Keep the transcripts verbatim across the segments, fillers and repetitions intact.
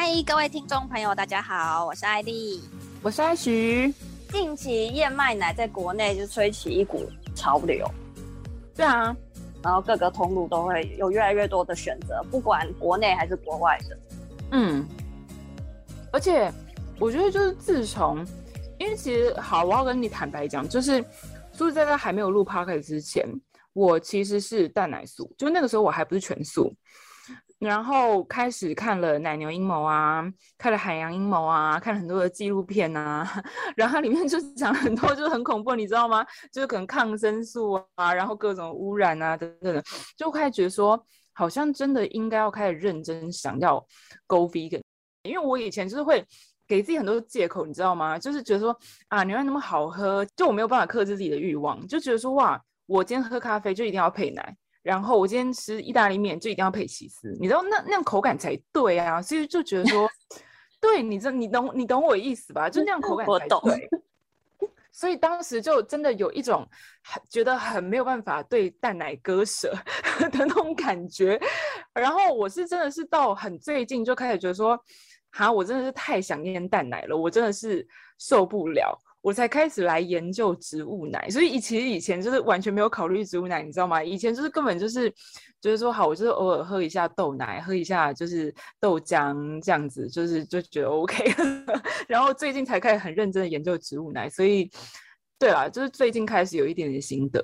嗨，各位听众朋友，大家好，我是艾莉，我是艾徐。近期燕麦奶在国内就吹起一股潮流，对啊，然后各个通路都会有越来越多的选择，不管国内还是国外的。嗯，而且我觉得就是自从，因为其实好，我要跟你坦白讲，就是说实在在还没有录 podcast 之前，我其实是蛋奶素，就那个时候我还不是全素。然后开始看了奶牛阴谋啊，看了海洋阴谋啊，看了很多的纪录片啊，然后里面就讲很多就是很恐怖，你知道吗？就是可能抗生素啊，然后各种污染啊等等的，就开始觉得说好像真的应该要开始认真想要 go vegan。 因为我以前就是会给自己很多借口，你知道吗？就是觉得说啊，牛奶那么好喝，就我没有办法克制自己的欲望，就觉得说哇，我今天喝咖啡就一定要配奶，然后我今天吃意大利面就一定要配起司，你知道那那样口感才对啊，所以就觉得说，对，你这你懂你懂我的意思吧？就那样口感才对。所以当时就真的有一种觉得很没有办法对蛋奶割舍的那种感觉。然后我是真的是到很最近就开始觉得说，哈，我真的是太想念蛋奶了，我真的是受不了。我才开始来研究植物奶，所以其实以前就是完全没有考虑植物奶，你知道吗？以前就是根本就是就是说好，我就是偶尔喝一下豆奶，喝一下就是豆浆这样子，就是就觉得 OK 了。然后最近才开始很认真的研究植物奶，所以对啦，就是最近开始有一点点心得。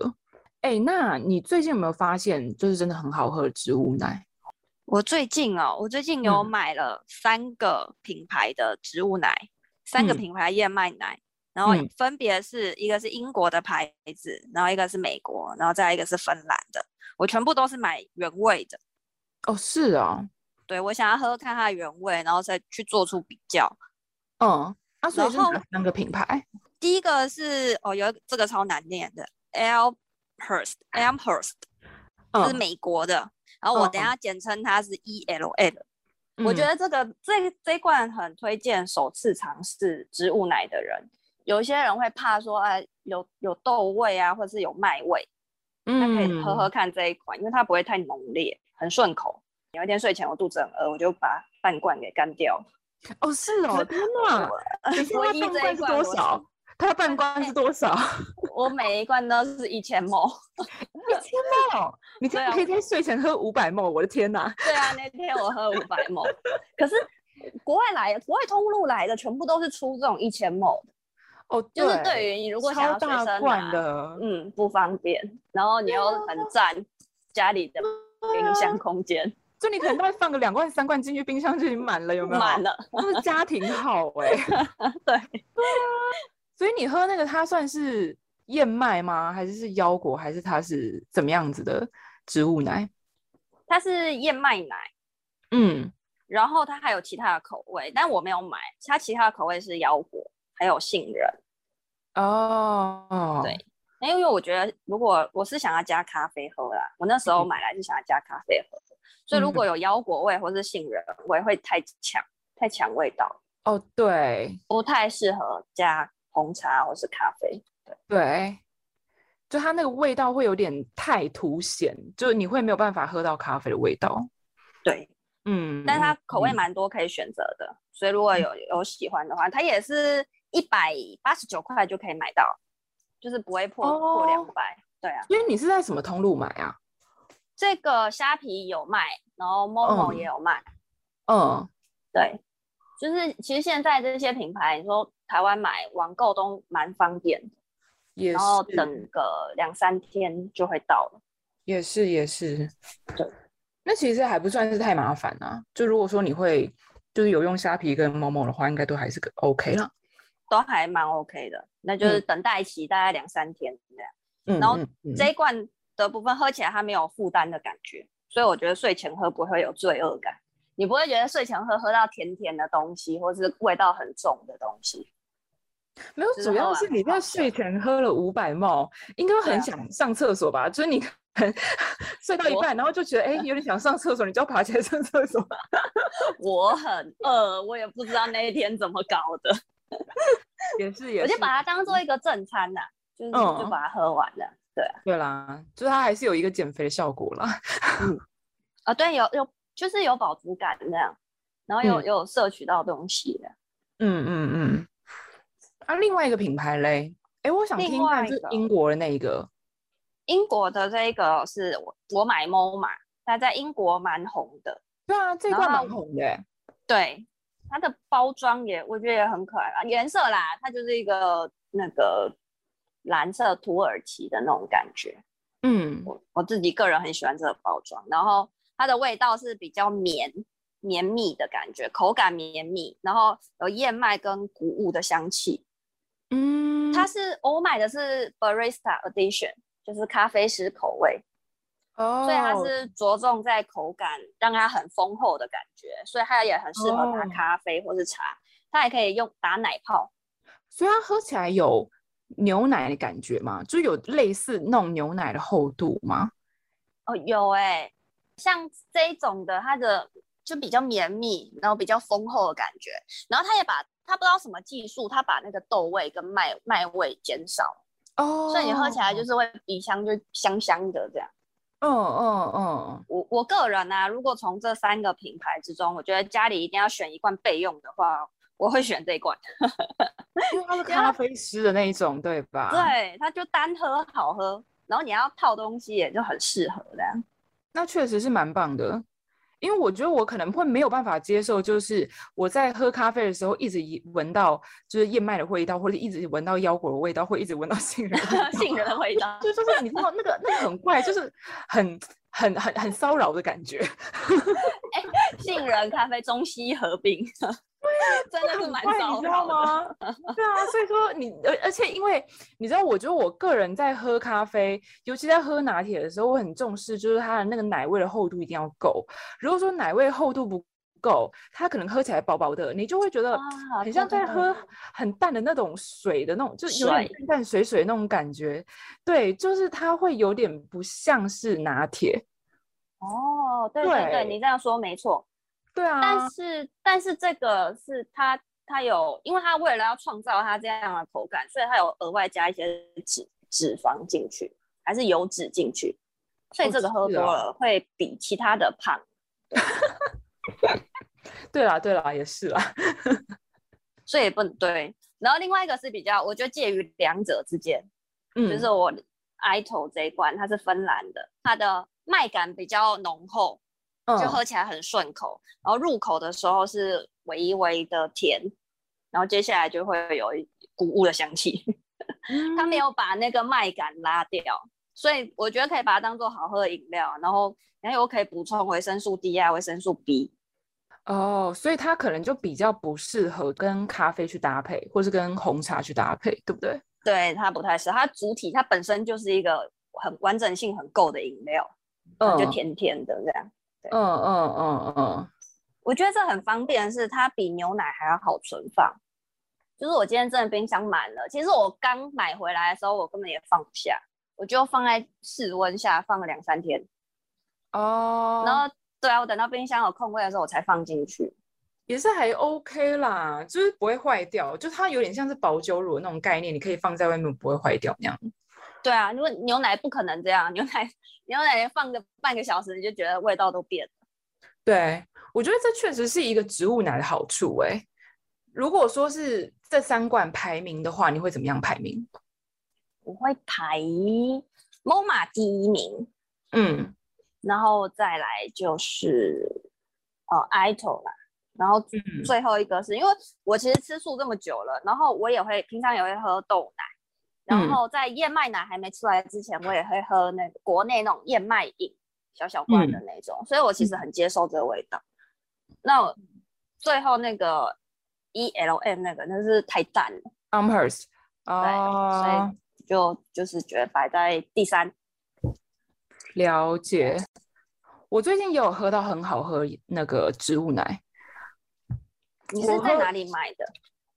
哎，那你最近有没有发现就是真的很好喝的植物奶？我最近哦，我最近有买了三个品牌的植物奶，嗯、三个品牌燕麦奶。然后分别是、嗯、一个是英国的牌子，然后一个是美国，然后再一个是芬兰的。我全部都是买原味的。哦，是啊、哦。对，我想要喝看它的原味，然后再去做出比较。嗯，啊，所以是哪三个品牌？第一个是哦，有这个超难念的 Elmhurst， Elmhurst、嗯、是美国的。然后我等一下简称它是 E L L。嗯、我觉得这个这这一罐很推荐首次尝试植物奶的人。有一些人会怕说、啊、有, 有豆味啊，或者是有麦味，那可以喝喝看这一款，因为它不会太浓烈，很顺口。有一天睡前我肚子很饿，我就把半罐给干掉了。哦，是哦，天哪！我一这一罐是多少？它半罐是多少？我每一罐都是一千毫升。一千毫升？你真的可以在睡前喝五百毫升？我的天哪！对啊，那天我喝五百毫升，可是国外来的、国外通路来的全部都是出这种一千毫升的。哦、就是对于你如果想要随身拿的，嗯，不方便，然后你又很占家里的冰箱空间，啊、就你可能都会放个两罐三罐进去，冰箱就已经满了，有没有？满了，那是家庭好哎、欸，对对啊，所以你喝那个它算是燕麦吗？还是是腰果？还是它是怎么样子的植物奶？它是燕麦奶，嗯，然后它还有其他的口味，但我没有买，它其他的口味是腰果。还有杏仁哦， oh. 对，因为我觉得如果我是想要加咖啡喝啦，我那时候买来是想要加咖啡喝，嗯、所以如果有腰果味或是杏仁味会太强，太强味道哦， oh, 对，不太适合加红茶或是咖啡，对，对，就它那个味道会有点太凸显，就你会没有办法喝到咖啡的味道，对。嗯，但它口味蛮多可以选择的，嗯、所以如果 有, 有喜欢的话，它也是一百八十九块就可以买到，就是不会破、哦、破两百，对啊。因为你是在什么通路买啊？这个虾皮有卖，然后 M O M A 也有卖。嗯，对，就是其实现在这些品牌，你说台湾买网购都蛮方便的，也是，然后等个两三天就会到了。也是也是，对。那其实还不算是太麻烦啊，就如果说你会就是有用虾皮跟 M O M A 的话，应该都还是 OK 啦，都还蛮 OK 的。那就是等待期大概两三天这样，嗯、然后这一罐的部分喝起来它没有负担的感觉，所以我觉得睡前喝不会有罪恶感，你不会觉得睡前喝喝到甜甜的东西或是味道很重的东西。没有，主要是你在睡前喝了五百毫升，应该很想上厕所吧？啊、就是你睡到一半，然后就觉得哎、欸，有点想上厕所，你就要爬起来上厕所。我很饿，我也不知道那一天怎么搞的。也是也是，我就把它当做一个正餐啦，就是、嗯、就把它喝完了。对、啊、对啦，就是它还是有一个减肥的效果啦。嗯，啊对，有有就是有饱足感这样。然后有、嗯、有摄取到东西的。嗯嗯嗯。啊，另外一个品牌嘞？哎，我想听看是英国的那一个。英国的这一个是我我买 MOMA， 它在英国蛮红的。对啊，这一块蛮红的。对，它的包装也我觉得也很可爱啊，颜色啦，它就是一个那个蓝色土耳其的那种感觉。嗯，我我自己个人很喜欢这个包装，然后它的味道是比较绵绵密的感觉，口感绵密，然后有燕麦跟谷物的香气。嗯，它是我买的是 Barista Edition。就是咖啡师口味、oh. 所以它是着重在口感，让它很丰厚的感觉，所以它也很适合打咖啡或是茶、oh. 它也可以用打奶泡，所以它喝起来有牛奶的感觉吗？就有类似那种牛奶的厚度吗？哦，有哎、欸，像这一种的它的就比较绵密，然后比较丰厚的感觉，然后它也把它不知道什么技术，它把那个豆味跟 麦, 麦味减少哦、oh. ，所以你喝起来就是会鼻香，就香香的这样。嗯嗯嗯，我我个人啊，如果从这三个品牌之中，我觉得家里一定要选一罐备用的话，我会选这一罐，因为它是咖啡师的那一种，对吧？对，它就单喝好喝，然后你要泡东西也就很适合的。那确实是蛮棒的。因为我觉得我可能会没有办法接受，就是我在喝咖啡的时候一直闻到就是燕麦的味道，或者一直闻到腰果的味道，或者一直闻到杏仁杏仁的味道，就就是你知道那个那个很怪，就是很很很很骚扰的感觉。哎、欸，杏仁咖啡中西合并，真的是蛮骚扰的。对啊，所以说你而且因为你知道，我觉得我个人在喝咖啡，尤其在喝拿铁的时候，我很重视就是它的那个奶味的厚度一定要够。如果说奶味厚度不够，它可能喝起来薄薄的，你就会觉得很像在喝很淡的那种水的那种，就有点淡淡水水那种感觉。对，就是它会有点不像是拿铁。哦，对对 对, 对，你这样说没错。对啊，但是但是这个是它它有，因为它为了要创造它这样的口感，所以它有额外加一些 脂, 脂肪进去，还是油脂进去，所以这个喝多了、哦、会比其他的胖。对啦对啦，也是啦。所以也不对。然后另外一个是比较，我觉得介于两者之间，嗯，就是我 Aito 这一罐，它是芬兰的，它的麦感比较浓厚。就喝起来很顺口、嗯，然后入口的时候是微微的甜，然后接下来就会有谷物的香气。它没有把那个麦感拉掉，所以我觉得可以把它当做好喝的饮料，然后然后又可以补充维生素 D 啊、维生素 B。哦，所以它可能就比较不适合跟咖啡去搭配，或是跟红茶去搭配，对不对？对，它不太适合。它主体它本身就是一个很完整性很够的饮料，嗯，就甜甜的这样。嗯嗯嗯嗯，我觉得这很方便的是，它比牛奶还要好存放。就是我今天真的冰箱满了，其实我刚买回来的时候，我根本也放不下，我就放在室温下放了两三天。哦、oh. ，然后对啊，我等到冰箱有空位的时候，我才放进去。也是还 OK 啦，就是不会坏掉，就它有点像是保久乳那种概念，你可以放在外面不会坏掉那样。对啊，如果牛奶不可能这样，牛奶牛奶放个半个小时，你就觉得味道都变了。对，我觉得这确实是一个植物奶的好处哎、欸。如果说是这三罐排名的话，你会怎么样排名？我会排 MOMA 第一名，嗯，然后再来就是呃 Aito 啦，然后最后一个是、嗯、因为我其实吃素这么久了，然后我也会平常也会喝豆奶。然后在燕麦奶还没出来之前，我也会喝那个国内那种燕麦饮，小小罐的那种、嗯，所以我其实很接受这个味道。那我最后那个 E L M 那个，那是太淡了。Elmhurst， 哦，所以就就是觉得摆在第三。了解，我最近也有喝到很好喝那个植物奶。你是在哪里买的？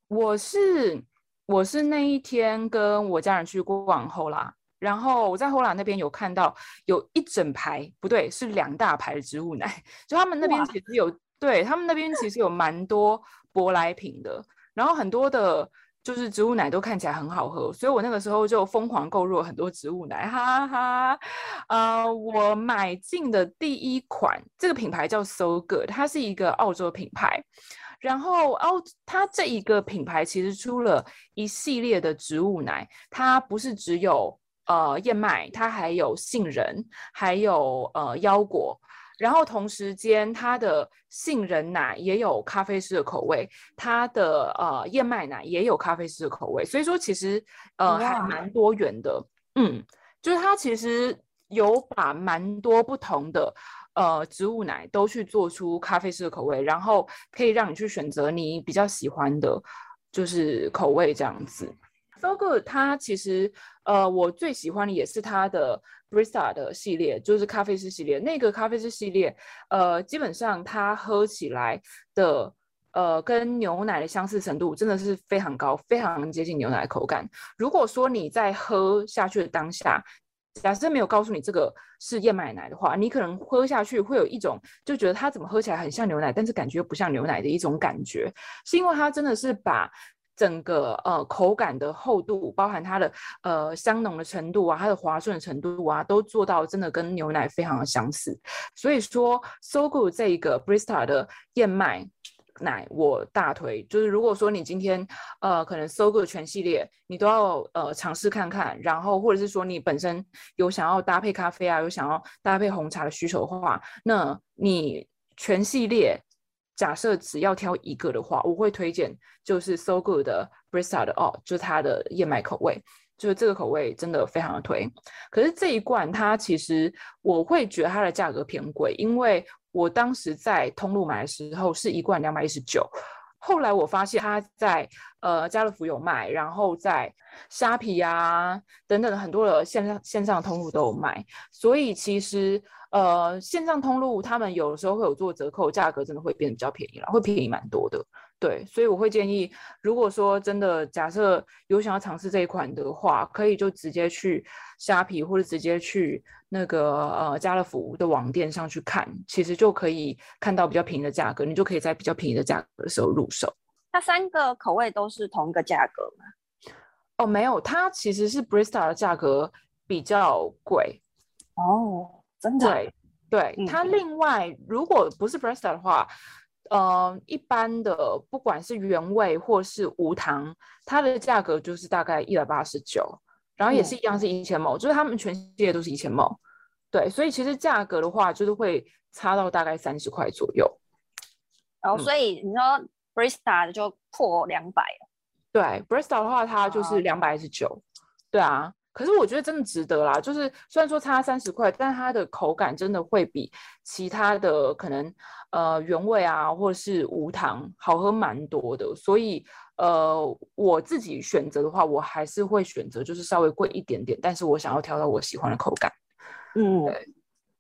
我, 我是。我是那一天跟我家人去逛后啦，然后我在后啦那边有看到有一整排，不对，是两大排的植物奶，就他们那边其实有，对，他们那边其实有蛮多舶来品的，然后很多的就是植物奶都看起来很好喝，所以我那个时候就疯狂购入了很多植物奶，哈哈。呃，我买进的第一款，这个品牌叫 So Good， 它是一个澳洲品牌。然后澳，它这一个品牌其实出了一系列的植物奶，它不是只有呃燕麦，它还有杏仁，还有呃腰果。然后同时间，它的杏仁奶也有咖啡师的口味，它的呃燕麦奶也有咖啡师的口味，所以说其实呃还蛮多元的，嗯，就是它其实有把蛮多不同的呃植物奶都去做出咖啡师的口味，然后可以让你去选择你比较喜欢的，就是口味这样子。So Good， 它其实呃，我最喜欢的也是它的 Barista 的系列，就是咖啡师系列。那个咖啡师系列，呃，基本上它喝起来的呃，跟牛奶的相似程度真的是非常高，非常接近牛奶的口感。如果说你在喝下去的当下，假设没有告诉你这个是燕麦奶的话，你可能喝下去会有一种就觉得它怎么喝起来很像牛奶，但是感觉不像牛奶的一种感觉，是因为它真的是把整个呃口感的厚度，包含它的呃香浓的程度啊，它的滑顺的程度啊，都做到真的跟牛奶非常的相似。所以说 ，So Good 这一个 Barista 的燕麦奶我大推，就是如果说你今天呃可能 So Good 全系列你都要呃尝试看看，然后或者是说你本身有想要搭配咖啡啊，有想要搭配红茶的需求的话，那你全系列。假设只要挑一个的话，我会推荐就是 So Good 的 Barista 的哦，就是它的燕麦口味，就是这个口味真的非常的推。可是这一罐它其实我会觉得它的价格偏贵，因为我当时在通路买的时候是一罐两百一十九，后来我发现它在呃家乐福有卖，然后在虾皮啊等等很多的线上线上通路都有卖，所以其实。呃，线上通路他们有时候会有做折扣，价格真的会变得比较便宜了，会便宜蛮多的。对，所以我会建议，如果说真的假设有想要尝试这一款的话，可以就直接去虾皮或者直接去那个呃家乐福的网店上去看，其实就可以看到比较便宜的价格，你就可以在比较便宜的价格的时候入手。它三个口味都是同一个价格吗？哦，没有，它其实是 Barista 的价格比较贵哦。真的对对、嗯、它另外如果不是 Barista 的话呃，一般的不管是原味或是无糖它的价格就是大概一百八十九，然后也是一样是一千毛，就是他们全系列都是一千毛，对，所以其实价格的话就是会差到大概三十块左右。然后、哦嗯、所以你说 Barista 就破两百了？对， Barista 的话它就是两百一十九、哦、对啊，可是我觉得真的值得啦，就是虽然说差三十块，但它的口感真的会比其他的可能呃原味啊或是无糖好喝蛮多的，所以呃我自己选择的话，我还是会选择就是稍微贵一点点，但是我想要挑到我喜欢的口感。嗯，对，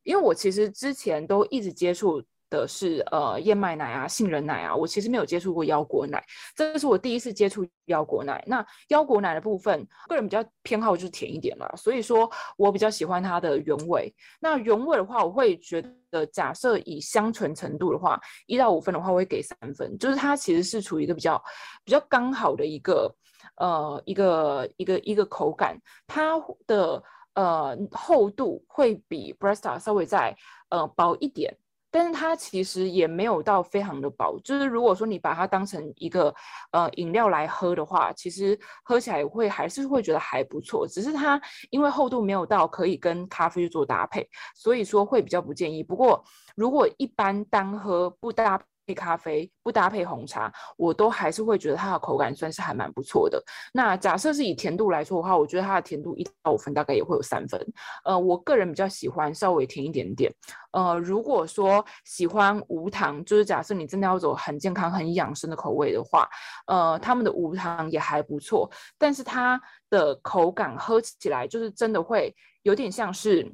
因为我其实之前都一直接触的是呃燕麦奶啊杏仁奶啊，我其实没有接触过腰果奶，这是我第一次接触腰果奶。那腰果奶的部分个人比较偏好就是甜一点嘛，所以说我比较喜欢它的原味。那原味的话我会觉得假设以香醇程度的话一到五分的话我会给三分，就是它其实是处于一个比较比较刚好的一个呃一个一个一个口感，它的呃厚度会比 Barista 稍微再呃薄一点，但是它其实也没有到非常的薄，就是如果说你把它当成一个呃饮料来喝的话，其实喝起来会还是会觉得还不错，只是它因为厚度没有到可以跟咖啡去做搭配，所以说会比较不建议。不过如果一般单喝不搭配咖啡不搭配红茶，我都还是会觉得它的口感算是还蛮不错的。那假设是以甜度来说的话，我觉得它的甜度一到五分大概也会有三分，呃我个人比较喜欢稍微甜一点点。呃，如果说喜欢无糖，就是假设你真的要走很健康、很养生的口味的话，呃，他们的无糖也还不错，但是它的口感喝起来就是真的会有点像是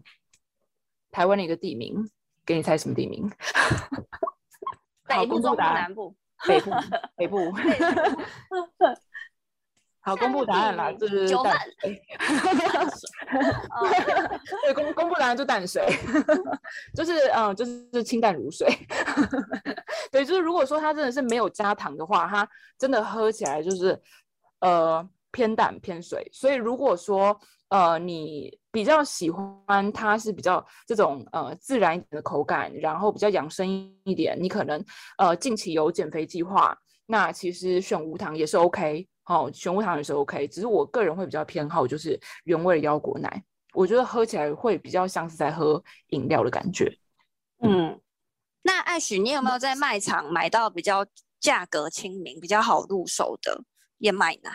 台湾的一个地名，给你猜什么地名？北部、中部、南部？北部，北部。好，公布答案啦，就是淡水。对，公公布答案就淡水，就是嗯，就是清淡如水。对，就是如果说它真的是没有加糖的话，它真的喝起来就是呃偏淡偏水，所以如果说呃你比较喜欢它是比较这种呃自然一点的口感，然后比较养生一点，你可能呃近期有减肥计划，那其实选无糖也是 OK， 好、哦，选无糖也是 OK， 只是我个人会比较偏好就是原味的腰果奶，我觉得喝起来会比较像是在喝饮料的感觉。嗯，那艾许你有没有在卖场买到比较价格亲民比较好入手的燕麦奶？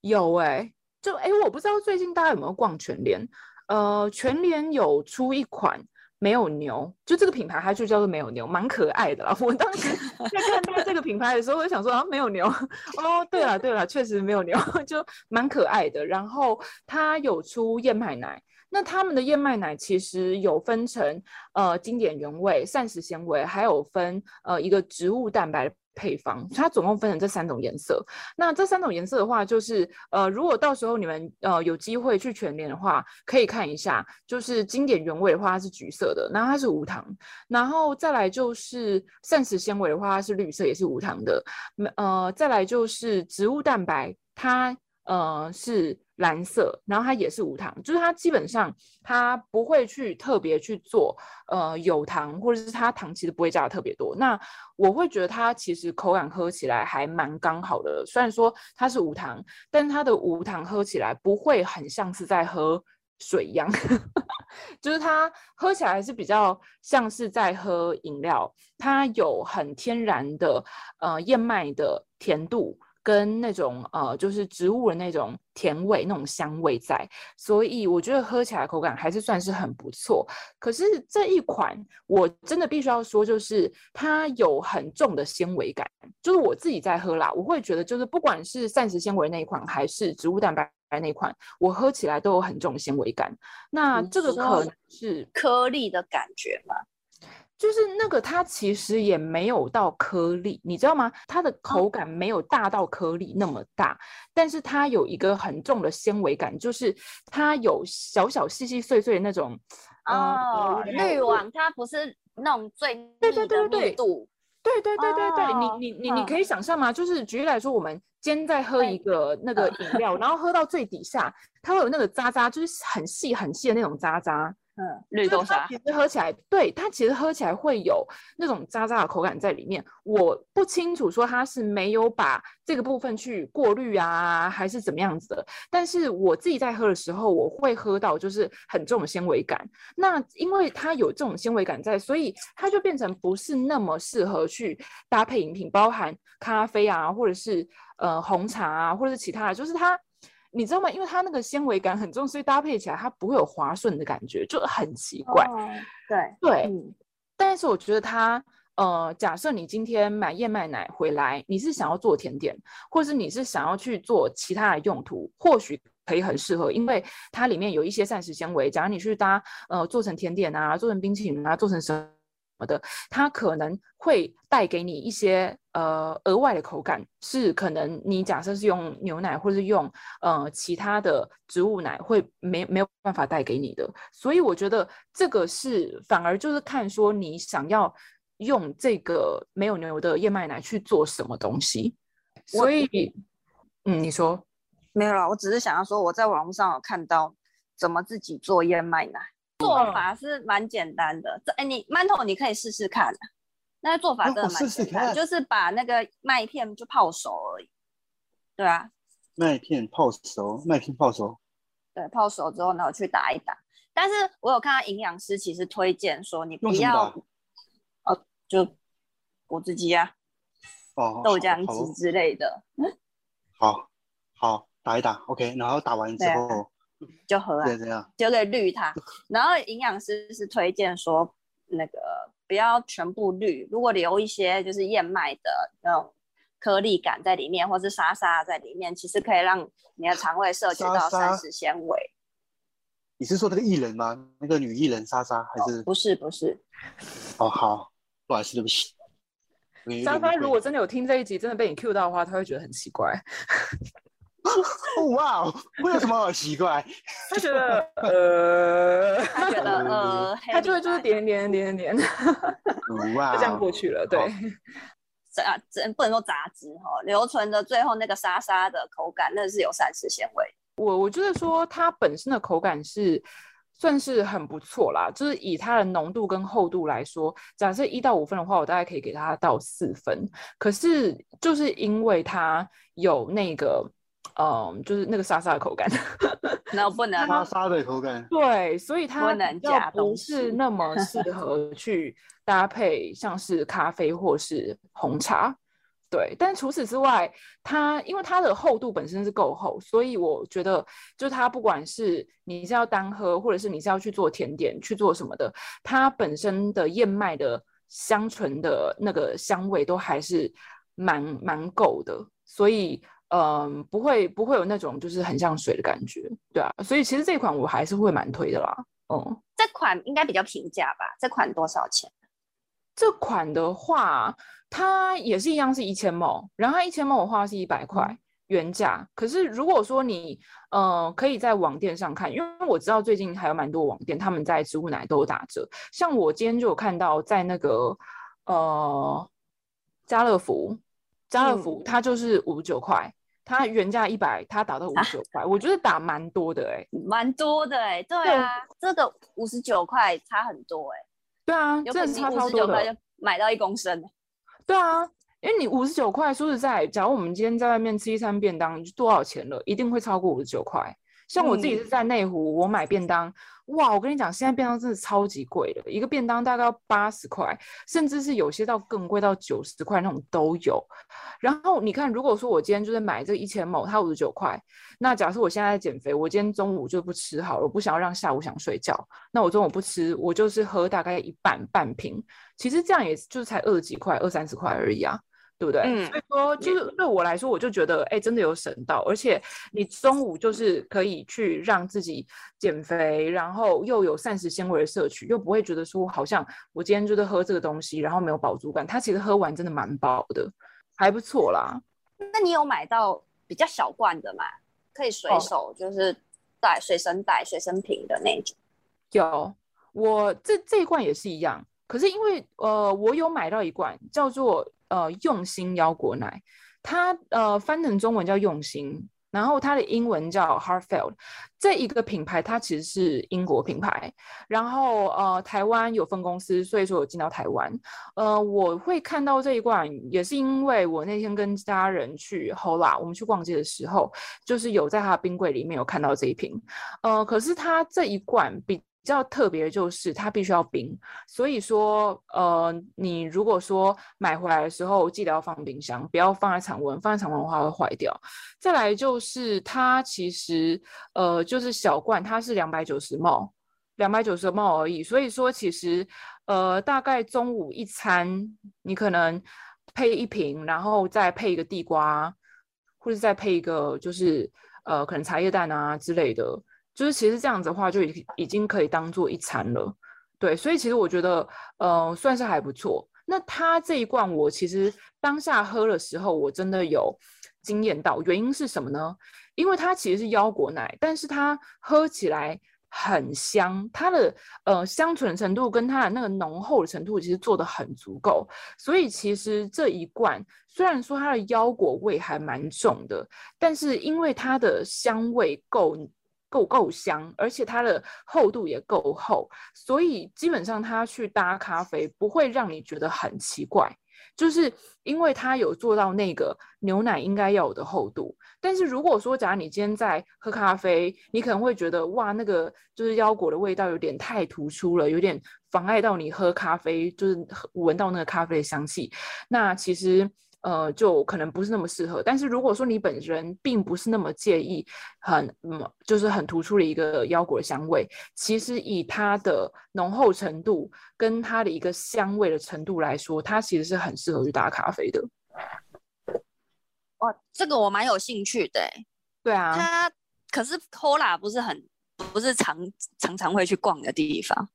有哎、欸，就哎、欸，我不知道最近大家有没有逛全联，呃，全联有出一款没有牛，就这个品牌它就叫做没有牛，蛮可爱的啦。我当时在看到这个品牌的时候，我就想说啊，没有牛哦，对了对了，确实没有牛，就蛮可爱的。然后它有出燕麦奶，那他们的燕麦奶其实有分成呃经典原味、膳食纤维，还有分呃一个植物蛋白的配方，它总共分成这三种颜色。那这三种颜色的话，就是呃，如果到时候你们呃有机会去全联的话，可以看一下。就是经典原味的话，它是橘色的，然后它是无糖。然后再来就是膳食纤维的话，它是绿色，也是无糖的。呃，再来就是植物蛋白，它呃是蓝色，然后它也是无糖，就是它基本上它不会去特别去做呃有糖，或者是它糖其实不会加的特别多。那我会觉得它其实口感喝起来还蛮刚好的，虽然说它是无糖，但它的无糖喝起来不会很像是在喝水一样就是它喝起来是比较像是在喝饮料，它有很天然的呃燕麦的甜度跟那种呃，就是植物的那种甜味、那种香味在，所以我觉得喝起来口感还是算是很不错。可是这一款我真的必须要说，就是它有很重的纤维感，就是我自己在喝啦，我会觉得就是不管是膳食纤维那一款，还是植物蛋白那一款，我喝起来都有很重的纤维感。那这个可能是颗粒的感觉吗？就是那个它其实也没有到颗粒，你知道吗？它的口感没有大到颗粒那么大，但是它有一个很重的纤维感，就是它有小小细细碎碎的那种哦、嗯、滤网，它不是那种最密的密度。对对对对对对对对对对， oh, 你你你你可以想象吗？ Oh. 就是举例来说，我们今天在喝一个那个饮料，然后喝到最底下，它会有那个渣渣，就是很细很细的那种渣渣。嗯，绿豆沙。其实喝起来，对它其实喝起来会有那种渣渣的口感在里面。我不清楚说它是没有把这个部分去过滤啊，还是怎么样子的。但是我自己在喝的时候，我会喝到就是很重的纤维感。那因为它有这种纤维感在，所以它就变成不是那么适合去搭配饮品，包含咖啡啊，或者是呃红茶啊，或者是其他的，就是它。你知道吗？因为它那个纤维感很重，所以搭配起来它不会有滑顺的感觉，就很奇怪。哦、对对、嗯，但是我觉得它，呃，假设你今天买燕麦奶回来，你是想要做甜点，或是你是想要去做其他的用途，或许可以很适合，因为它里面有一些膳食纤维。假如你去搭，呃，做成甜点啊，做成冰淇淋啊，做成什么的，它可能会带给你一些。呃，额外的口感是可能你假设是用牛奶或是用呃其他的植物奶会没没有办法带给你的，所以我觉得这个是反而就是看说你想要用这个没有牛的燕麦奶去做什么东西。所以，嗯，你说没有啦，我只是想要说我在网络上有看到怎么自己做燕麦奶，做法是蛮简单的。哎、欸，你馒头你可以试试看。那做法真的蛮简单、哦、就是把那个麦片就泡熟而已，对啊，麦片泡熟，麦片泡熟，对，泡熟之后然后去打一打。但是我有看到营养师其实推荐说你不要哦，就果汁机啊、哦、豆浆机之类的。好好打一打 OK， 然后打完之后、啊、就喝啊，对对啊，就可以滤它。然后营养师是推荐说那个不要全部滤，如果留一些就是燕麦的那种颗粒感在里面，或是沙沙在里面，其实可以让你的肠胃摄取到膳食纤维。你是说那个艺人吗？那个女艺人莎莎还是、哦？不是不是。哦好，不好意思，对不起。莎莎如果真的有听这一集，真的被你 cue 到的话，她会觉得很奇怪。哇哦，为什么好奇怪？他觉得呃，他觉得呃，他就会就是点点点点点，就这样过去了。对，杂，不能说杂质哈，留存的最后那个沙沙的口感，那是有膳食纤维。我我觉得说它本身的口感是算是很不错啦，就是以它的浓度跟厚度来说，假设一到五分的话，我大概可以给它到四分。可是就是因为它有那个，嗯，就是那个沙沙的口感，那不能沙沙的口感，对，所以它不是那么适合去搭配像是咖啡或是红茶。对，但除此之外，它因为它的厚度本身是够厚，所以我觉得就是它不管是你是要单喝，或者是你是要去做甜点去做什么的，它本身的燕麦的香醇的那个香味都还是蛮蛮够的，所以嗯，不会不会有那种就是很像水的感觉。对啊，所以其实这款我还是会蛮推的啦。嗯，这款应该比较平价吧？这款多少钱？这款的话它也是一样是一千毛，然后它一千毛我花是一百块原价。可是如果说你呃可以在网店上看，因为我知道最近还有蛮多网店他们在植物奶都有打折，像我今天就有看到在那个呃家乐福，家乐福它就是五十九块，它原价一百，它打到五十九块，我觉得打蛮多的哎、欸，蛮多的哎、欸，对啊，对这个五十九块差很多哎、欸，对啊，有可能五十九块就买到一公升。对啊，因为你五十九块，说实在，假如我们今天在外面吃一餐便当，多少钱了？一定会超过五十九块。像我自己是在内湖，我买便当，哇，我跟你讲，现在便当真的超级贵的，一个便当大概要八十块，甚至是有些到更贵到九十块那种都有。然后你看，如果说我今天就是买这一千某，它五十九块，那假设我现在在减肥，我今天中午就不吃好了，我不想要让下午想睡觉，那我中午不吃，我就是喝大概一半半瓶。其实这样也就是才二十几块、二三十块而已啊，对不对？嗯、所以说，就是对我来说，我就觉得，哎、欸，真的有省到，而且你中午就是可以去让自己减肥，然后又有膳食纤维的摄取，又不会觉得说好像我今天就是喝这个东西，然后没有饱足感。它其实喝完真的蛮饱的，还不错啦。那你有买到比较小罐的吗？可以随手就是带随身带、随身瓶的那种？有，我这这一罐也是一样。可是因为呃，我有买到一罐叫做呃用心腰果奶，它呃翻成中文叫用心，然后它的英文叫 Heartfield。这一个品牌它其实是英国品牌，然后呃台湾有分公司，所以说我进到台湾。呃，我会看到这一罐，也是因为我那天跟家人去 Hola， 我们去逛街的时候，就是有在它的冰柜里面有看到这一瓶。呃，可是它这一罐比。比较特别的就是它必须要冰，所以说呃，你如果说买回来的时候记得要放冰箱，不要放在常温，放在常温的话会坏掉。再来就是它其实呃就是小罐，它是两百九十毫升 两百九十毫升 而已，所以说其实呃大概中午一餐你可能配一瓶，然后再配一个地瓜，或者再配一个就是呃可能茶叶蛋啊之类的，就是其实这样子的话就已经可以当做一餐了。对，所以其实我觉得呃算是还不错。那它这一罐我其实当下喝的时候我真的有惊艳到，原因是什么呢？因为它其实是腰果奶，但是它喝起来很香，它的呃香醇程度跟它的那个浓厚的程度其实做得很足够，所以其实这一罐虽然说它的腰果味还蛮重的，但是因为它的香味够够够香，而且它的厚度也够厚，所以基本上它去搭咖啡不会让你觉得很奇怪，就是因为它有做到那个牛奶应该要有的厚度。但是如果说假如你今天在喝咖啡，你可能会觉得哇，那个就是腰果的味道有点太突出了，有点妨碍到你喝咖啡，就是闻到那个咖啡的香气，那其实呃，就可能不是那么适合。但是如果说你本人并不是那么介意很，嗯，就是很突出的一个腰果的香味，其实以它的浓厚程度跟它的一个香味的程度来说，它其实是很适合去打咖啡的。哇，这个我蛮有兴趣的欸。对啊，它可是 Cola 不是很不是常常常会去逛的地方，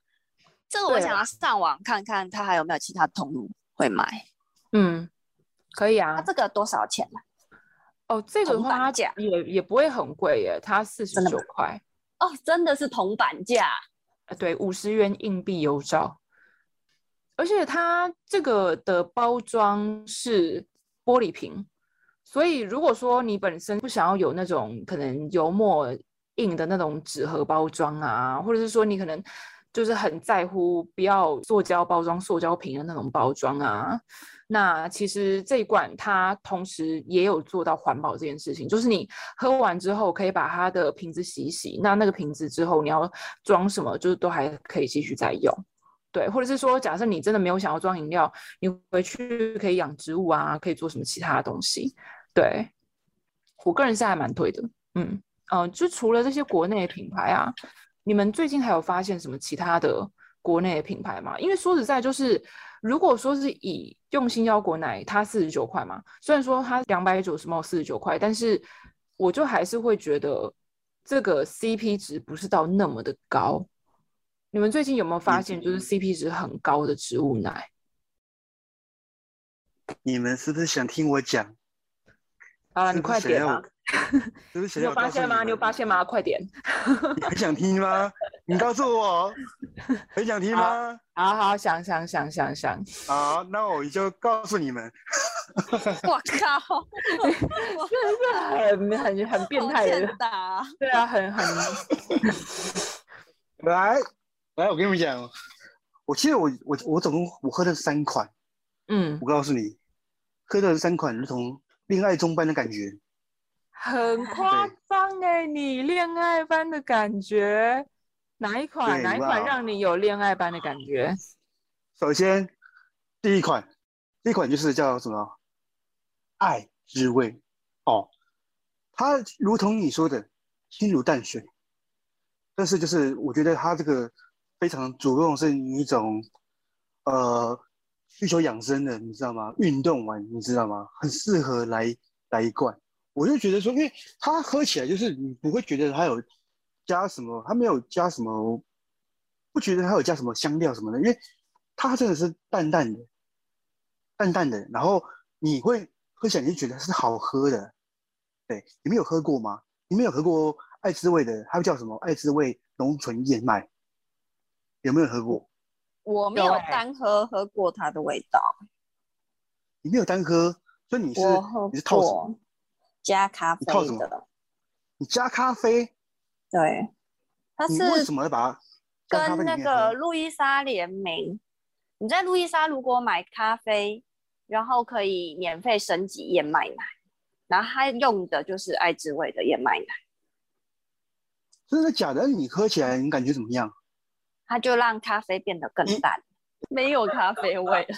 这个我想要上网看看它还有没有其他通路会买。嗯。可以啊，它这个多少钱呢、啊？哦，这个的话它 也, 也不会很贵耶，它四十九块。哦，真的是铜板价。对，五十元硬币邮照。而且它这个的包装是玻璃瓶，所以如果说你本身不想要有那种可能油墨印的那种纸盒包装啊，或者是说你可能就是很在乎不要塑胶包装塑胶瓶的那种包装啊，那其实这一罐它同时也有做到环保这件事情，就是你喝完之后可以把它的瓶子洗一洗，那那个瓶子之后你要装什么就是都还可以继续再用。对，或者是说假设你真的没有想要装饮料，你回去可以养植物啊，可以做什么其他的东西。对，我个人是还蛮推的。嗯嗯、呃，就除了这些国内的品牌啊，你们最近还有发现什么其他的国内的品牌吗？因为说实在就是如果说是以用心腰果奶它四十九块嘛，虽然说它两百九十毛四十九块，但是我就还是会觉得这个 C P 值不是到那么的高。你们最近有没有发现就是 C P 值很高的植物奶？你们是不是想听我讲？好了，你快点啊。是不是你有发现吗？你有发现吗？快点！你很想听吗？你告诉我，很想听吗？好 好, 好，想想想想想。好，那我就告诉你们。我靠！真的是很很很变态的。啊对啊，很很。来来，我跟你们讲，我记得我我我总共我喝的三款。嗯，我告诉你，喝的三款如同恋爱中般的感觉。很夸张哎，你恋爱般的感觉，哪一款？哪一款让你有恋爱般的感觉？首先，第一款，第一款就是叫什么？爱之味哦，它如同你说的，轻如淡水，但是就是我觉得它这个非常着重是一种，呃，需求养生的，你知道吗？运动完，你知道吗？很适合来来一罐。我就觉得说，因为它喝起来就是你不会觉得它有加什么，它没有加什么，不觉得它有加什么香料什么的，因为它真的是淡淡的，淡淡的，然后你会喝起来你就觉得是好喝的。对，你们有喝过吗？你们有喝过爱滋味的？它叫什么？爱滋味浓醇燕麦，有没有喝过？我没有单喝喝过它的味道。你没有单喝，所以你是你是套什么？加咖啡的，你加咖啡，对，它是为什么把它跟那个路易莎联名？你在路易莎如果买咖啡，然后可以免费升级燕麦奶，然后它用的就是爱之味的燕麦奶。真的假的？你喝起来你感觉怎么样？它就让咖啡变得更淡，嗯、没有咖啡味了。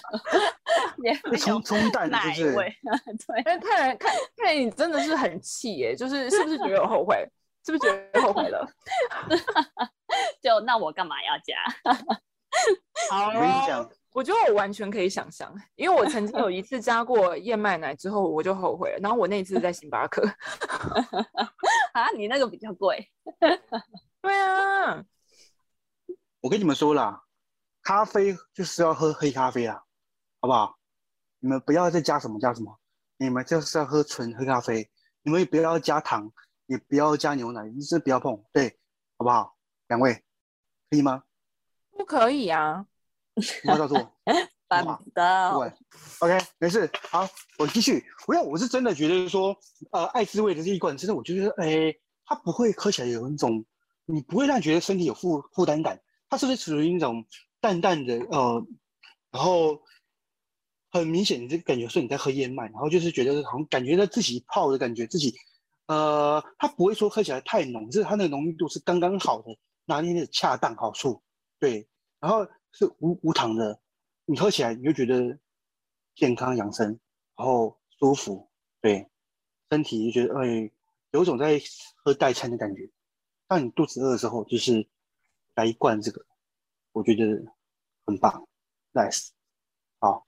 冲冲淡的就是奶味，对，看来看看来你真的是很气耶，就是是不是觉得我后悔？是不是觉得后悔了？就那我干嘛要加？好哦，我觉得我完全可以想象，因为我曾经有一次加过燕麦奶之后我就后悔了，然后我那一次在星巴克。啊，你那个比较贵。对啊，我跟你们说啦，咖啡就是要喝黑咖啡啊。好不好？你们不要再加什么加什么，你们就是要喝纯黑咖啡，你们也不要加糖，也不要加牛奶，就是不要碰，对，好不好？两位可以吗？不可以啊！你要告诉我，办不到。OK， 没事。好，我继续。我要，我是真的觉得说，呃，爱滋味的这一罐，真的我觉得，哎，它不会喝起来有一种，你不会让觉得身体有负负担感，它是不是属于一种淡淡的，呃，然后。很明显，你这个感觉是你在喝燕麦，然后就是觉得好像感觉到自己泡的感觉，自己，呃，它不会说喝起来太浓，就是它那个浓郁度是刚刚好的，拿捏的恰当好处，对。然后是无无糖的，你喝起来你就觉得健康养生，然后舒服，对，身体就觉得哎，有种在喝代餐的感觉。当你肚子饿的时候，就是来一罐这个，我觉得很棒 ，nice， 好。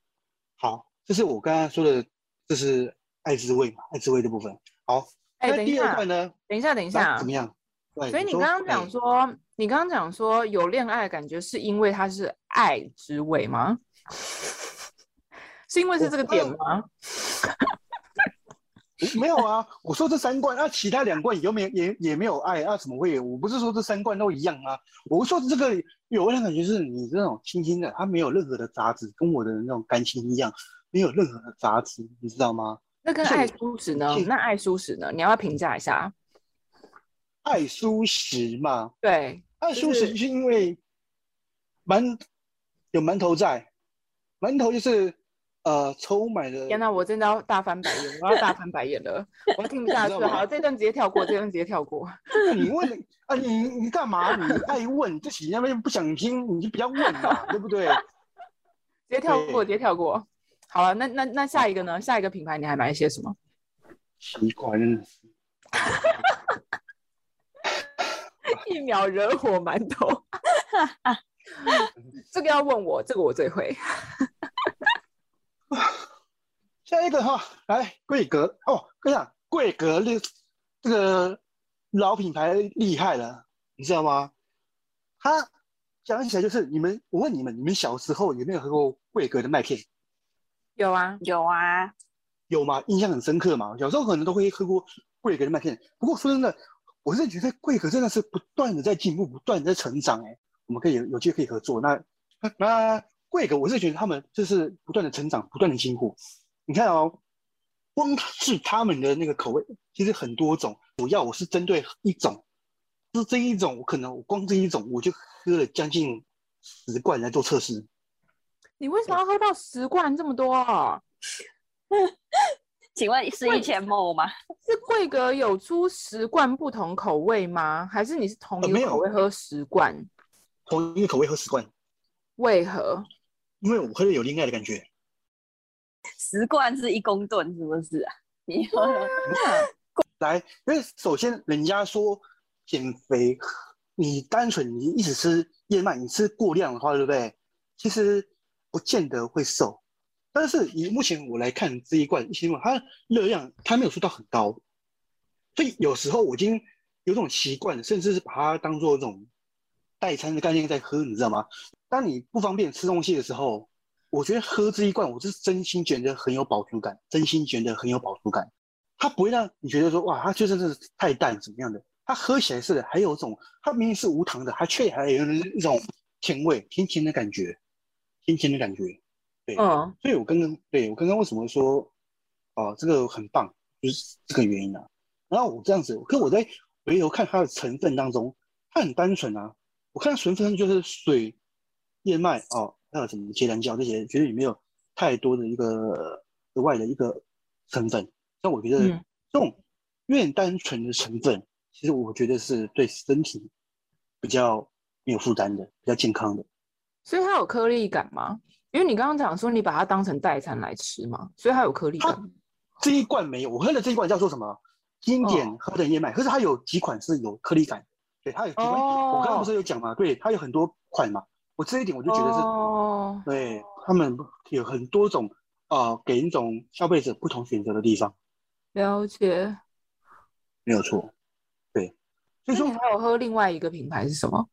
好，这是我刚刚说的，这是爱滋味嘛，爱滋味的部分。好，哎、欸，那第二段呢？等一下，等一下，怎么样？所以你刚刚讲说，欸、你刚刚讲说有恋爱的感觉，是因为它是爱滋味吗？是因为是这个点吗？没有啊，我说这三罐，那、啊、其他两罐也没也也没有爱，那、啊、怎么会？我不是说这三罐都一样啊，我说这个有味道感觉是你这种清新的，它没有任何的杂质，跟我的那种干青一样，没有任何的杂质，你知道吗？那跟爱舒适呢？那爱舒适呢？你要不要评价一下？爱舒适嘛，对，爱舒适是因为馒有馒头在，馒头就是呃抽满了。天哪，我真的要大翻白眼，我要大翻白眼了，我听不下去了。好，这段直接跳过，这段直接跳过。你问啊，你你干嘛？你爱问，自己那边不想听，你就不要问嘛，对不对？直接跳过，直接跳过。好了，那那那下一个呢？下一个品牌你还买一些什么？奇怪，真的是。一秒惹火馒头。这个要问我，这个我最会。下一个哈，来桂格哦，跟你讲，桂格这个老品牌厉害了，你知道吗？他讲起来就是你们，我问你们，你们小时候有没有喝过桂格的麦片？有啊，有啊，有嘛？印象很深刻嘛。小时候可能都会喝过桂格的麦片，不过说真的，我是觉得桂格真的是不断的在进步，不断的在成长、欸，哎。我们可以有机会可以合作。那那贵格，我是觉得他们就是不断的成长，不断的进步。你看哦，光是他们的那个口味，其实很多种。主要我是针对一种，就是这一种，我可能我光这一种我就喝了将近十罐来做测试。你为什么要喝到十罐这么多、啊？请问是以前M O M A吗？是贵格有出十罐不同口味吗？还是你是同一个口味喝十罐？呃同一个口味喝十罐，为何？因为我喝的有恋爱的感觉。十罐是一公吨，是不是啊？你喝了来，因为首先人家说减肥，你单纯你一直吃燕麦，你吃过量的话，对不对？其实不见得会瘦。但是以目前我来看，这一罐一千万，它热量它没有说到很高，所以有时候我已经有种习惯，甚至是把它当做一种。代餐的概念在喝，你知道吗？当你不方便吃东西的时候，我觉得喝这一罐，我是真心觉得很有饱足感，真心觉得很有饱足感。它不会让你觉得说，哇，它就真的是太淡怎么样的。它喝起来是还有一种，它明明是无糖的，它却还有一种甜味，甜甜的感觉，甜甜的感觉。对，嗯、所以我刚刚对我刚刚为什么说，哦、呃，这个很棒，就是这个原因啊。然后我这样子，可我在回头看它的成分当中，它很单纯啊。我看成分就是水、燕麦哦，还有什么芥蓝胶这些，觉得也没有太多的一个额外的一个成分。但我觉得这种越单纯的成分，其实我觉得是对身体比较没有负担的，比较健康的。所以它有颗粒感吗？因为你刚刚讲说你把它当成代餐来吃嘛，所以它有颗粒感。这一罐没有，我喝的这一罐叫做什么？经典喝的燕麦，哦、可是它有几款是有颗粒感。对它有几款， oh. 我刚刚不是有讲嘛？对，它有很多款嘛。我这一点我就觉得是， oh. 对他们有很多种，呃，给一种消费者不同选择的地方。了解，没有错。对，所以说你还有喝另外一个品牌是什么？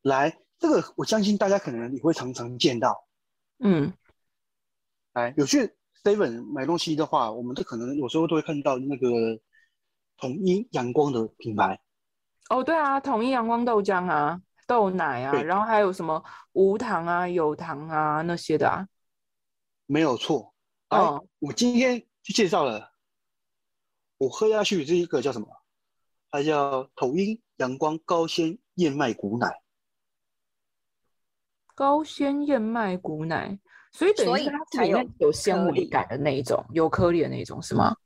来，这个我相信大家可能也会常常见到。嗯，来，有去 Seven 买东西的话，我们都可能有时候都会看到那个统一阳光的品牌。哦，对啊，统一阳光豆浆啊，豆奶啊，然后还有什么无糖啊、有糖啊那些的啊，没有错。哦、哎，我今天就介绍了，我喝下去这一个叫什么？它叫统一阳光高纤燕麦谷奶。高纤燕麦谷奶，所以等于是它才有有纤维感的那一种，有颗粒的那一种是吗？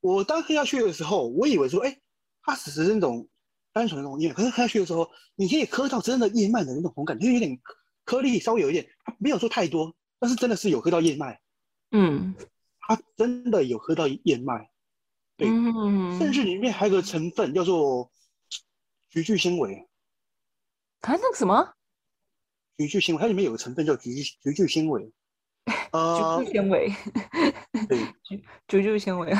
我当喝下去的时候，我以为说，哎。它只是那种单纯的浓液，可是喝下去的时候，你可以喝到真的燕麦的那种口感，就有点颗粒，稍微有一点，它没有说太多，但是真的是有喝到燕麦。嗯，它真的有喝到燕麦。对，嗯、甚至里面还有个成分叫做菊苣纤维。它那个什么？菊苣纤维，它里面有个成分叫菊菊苣纤维。呃，菊苣纤维，对，菊苣纤维，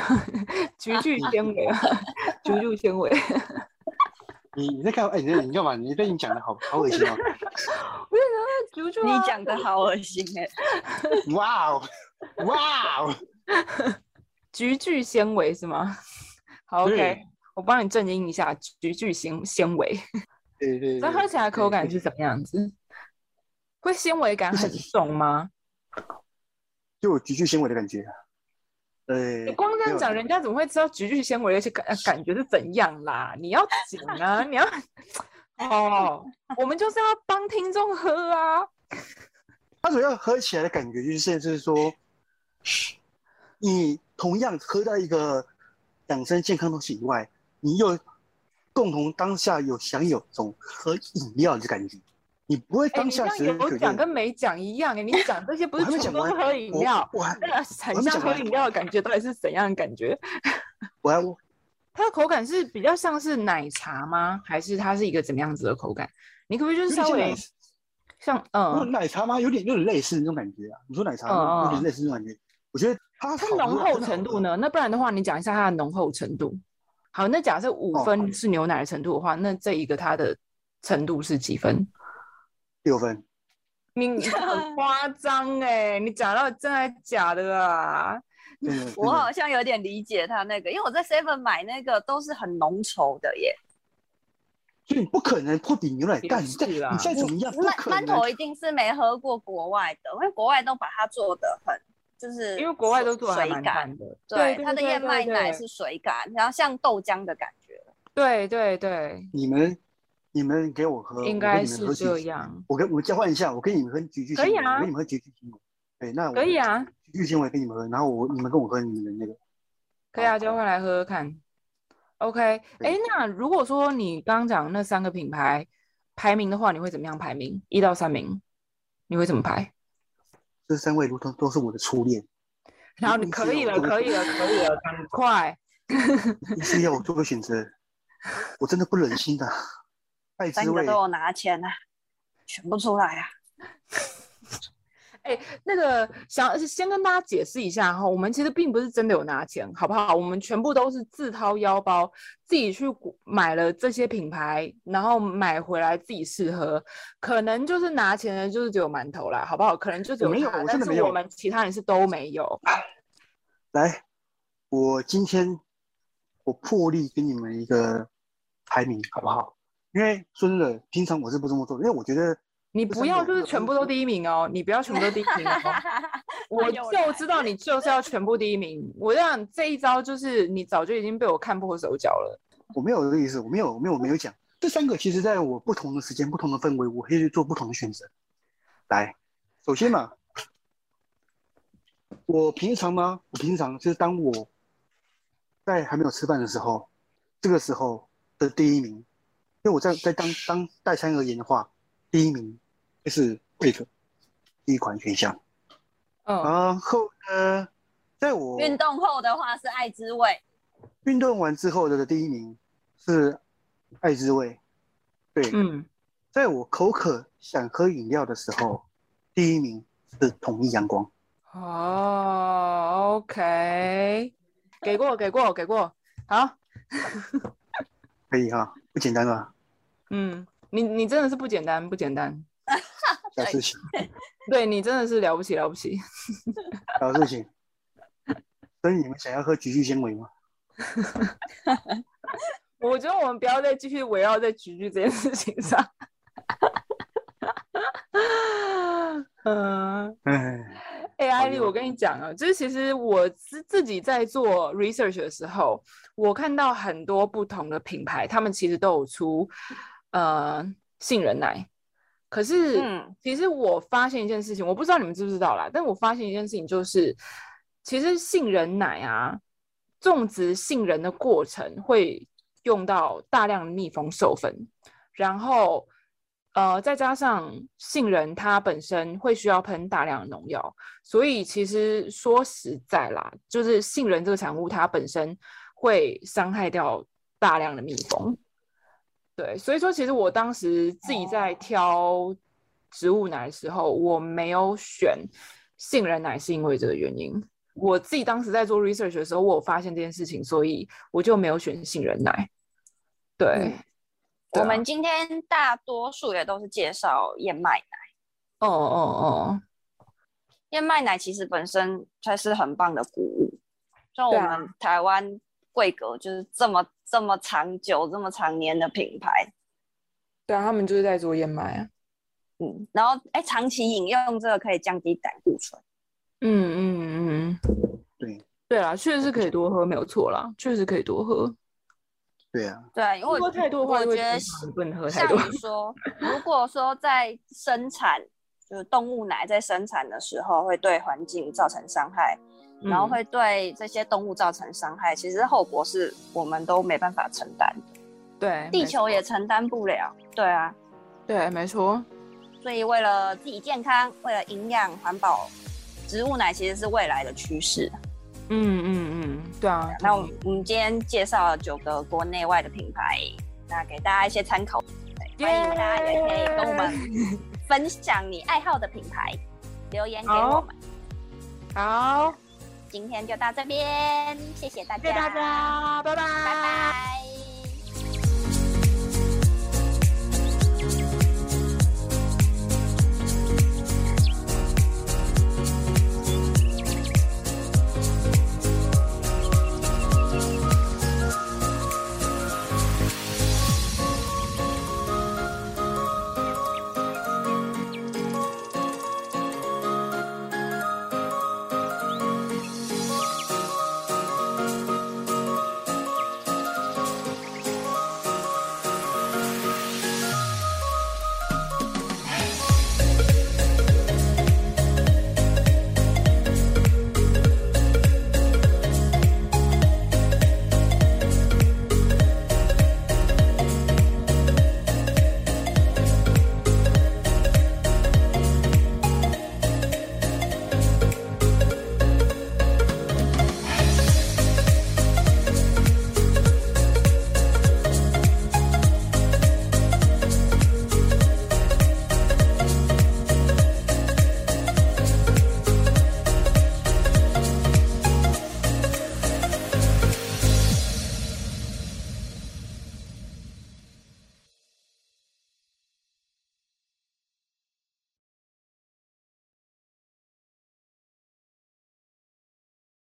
菊苣纤维，菊苣纤维。你你在干嘛？哎、欸，你你干嘛？你被你讲的好好恶心哦！不是菊苣，你讲的好恶心哎！哇哦哇哦，菊苣纤维是吗？好 ，OK， 我帮你正音一下，菊苣纤纤维。对对。那喝起来口感是什么样子？会纤维感很重吗？就有菊苣纤维的感觉。对，光这样讲，人家怎么会知道菊苣纤维的感感觉是怎样啦？你要紧啊，你要哦，我们就是要帮听众喝啊。它主要喝起来的感觉就是，就是说，你同样喝到一个养生健康东西以外，你又共同当下有享有种喝饮料的感觉，你不会当下只、欸、有讲跟没讲一样、欸、你讲这些不是全都是喝饮料，那很像喝饮料的感觉到底是怎样的感觉？我还它的口感是比较像是奶茶吗？还是它是一个怎么样子的口感？你可不可以就是稍微？像嗯，奶茶吗？有点有点类似那种感觉啊。你说奶茶、嗯、有点类似那种感觉，我觉得它它浓厚程度呢？那不然的话，你讲一下它的浓厚程度。好，那假设五分是牛奶的程度的话，哦、那这一个它的程度是几分？六分。你很夸张哎！你讲到真的假的啊？我好像有点理解它那个，因为我在 Seven 买那个都是很浓稠的耶。所以你不可能会比牛奶淡，你再你再怎么样，不可能。馒头一定是没喝过国外的，因为国外都把它做的很，就是因为国外都做得水感的，对，它的燕麦奶是水感，然后像豆浆的感觉。对对对，你们你们给我喝，应该是这样。我跟我交换一下，我跟你们喝菊苣纤维，可以啊，我跟你们喝菊苣纤维，对，那可以啊，菊苣纤维跟你们喝，然后我你们跟我喝你们的那个，可以啊，交换来喝喝看。OK， 哎，那如果说你刚刚讲那三个品牌排名的话，你会怎么样排名？一到三名，你会怎么排？这三位如同都是我的初恋。然后你可以了，可以了，可以了，赶快！你是要我做个选择，我真的不忍心的。爱滋味三个都有拿钱啊，选不出来啊。欸、那个想先跟大家解释一下哈，我们其实并不是真的有拿钱，好不好？我们全部都是自掏腰包，自己去买了这些品牌，然后买回来自己试喝。可能就是拿钱的，就是只有馒头啦，好不好？可能就只有他，但是我们其他人是都没有。来，我今天我破例给你们一个排名，好不好？因为说真的，平常我是不这么做，因为我觉得。你不要就是全部都第一名哦！你不要全部都第一名哦！我就知道你就是要全部第一名。我想这一招就是你早就已经被我看破手脚了。我没有这个意思，我没有，我没有，我没有讲。这三个其实在我不同的时间、不同的氛围，我可以去做不同的选择。来，首先嘛，我平常嘛，我平常就是当我在还没有吃饭的时候，这个时候的第一名，因为我在在当当代餐而言的话。第一名就是 Quick 第一款选项，嗯，然后呢，在我运动后的话是爱滋味，运动完之后的第一名是爱滋味，对，嗯，在我口渴想喝饮料的时候，第一名是统一阳光。哦 ，OK， 给过，给过，给过，好，可以哈，不简单吧？嗯。你你真的是不简单，不简单，小事情，对你真的是了不起，了不起，小事情。所以你们想要喝菊苣纤维吗？我觉得我们不要再继续围绕在菊苣这件事情上。嗯，哎，艾莉，我跟你讲啊，就是其实我自己在做 research 的时候，我看到很多不同的品牌，他们其实都有出。呃，杏仁奶，可是、嗯、其实我发现一件事情，我不知道你们知不知道啦，但我发现一件事情就是，其实杏仁奶啊，种植杏仁的过程会用到大量的蜜蜂授粉，然后呃，再加上杏仁它本身会需要喷大量的农药，所以其实说实在啦，就是杏仁这个产物它本身会伤害掉大量的蜜蜂。对，所以说其实我当时自己在挑植物奶的时候，我没有选杏仁奶是因为这个原因。我自己当时在做 research 的时候，我有发现这件事情，所以我就没有选杏仁奶。对，嗯对啊、我们今天大多数也都是介绍燕麦奶。哦哦哦，燕麦奶其实本身才是很棒的谷物，像我们台湾。规格就是这么这么长久、这么长年的品牌，对啊，他们就是在佐燕麦啊。嗯，然后哎、欸，长期饮用这个可以降低胆固醇。嗯嗯嗯，对对啦，确实是可以多喝，没有错啦，确实可以多喝。对啊，对，因为喝太多的话，我觉得不能喝太多。像你说，如果说在生产，就是动物奶在生产的时候会对环境造成伤害，嗯、然后会对这些动物造成伤害，其实后果是我们都没办法承担的，对，地球也承担不了。对啊，对，没错。所以为了自己健康，为了营养环保，植物奶其实是未来的趋势。嗯嗯嗯，对啊。那我们今天介绍了九个国内外的品牌，那给大家一些参考，欢迎大家也可以跟我们分享你爱好的品牌，留言给我们。好，今天就到这边，谢谢大家，谢谢大家，拜拜，拜拜。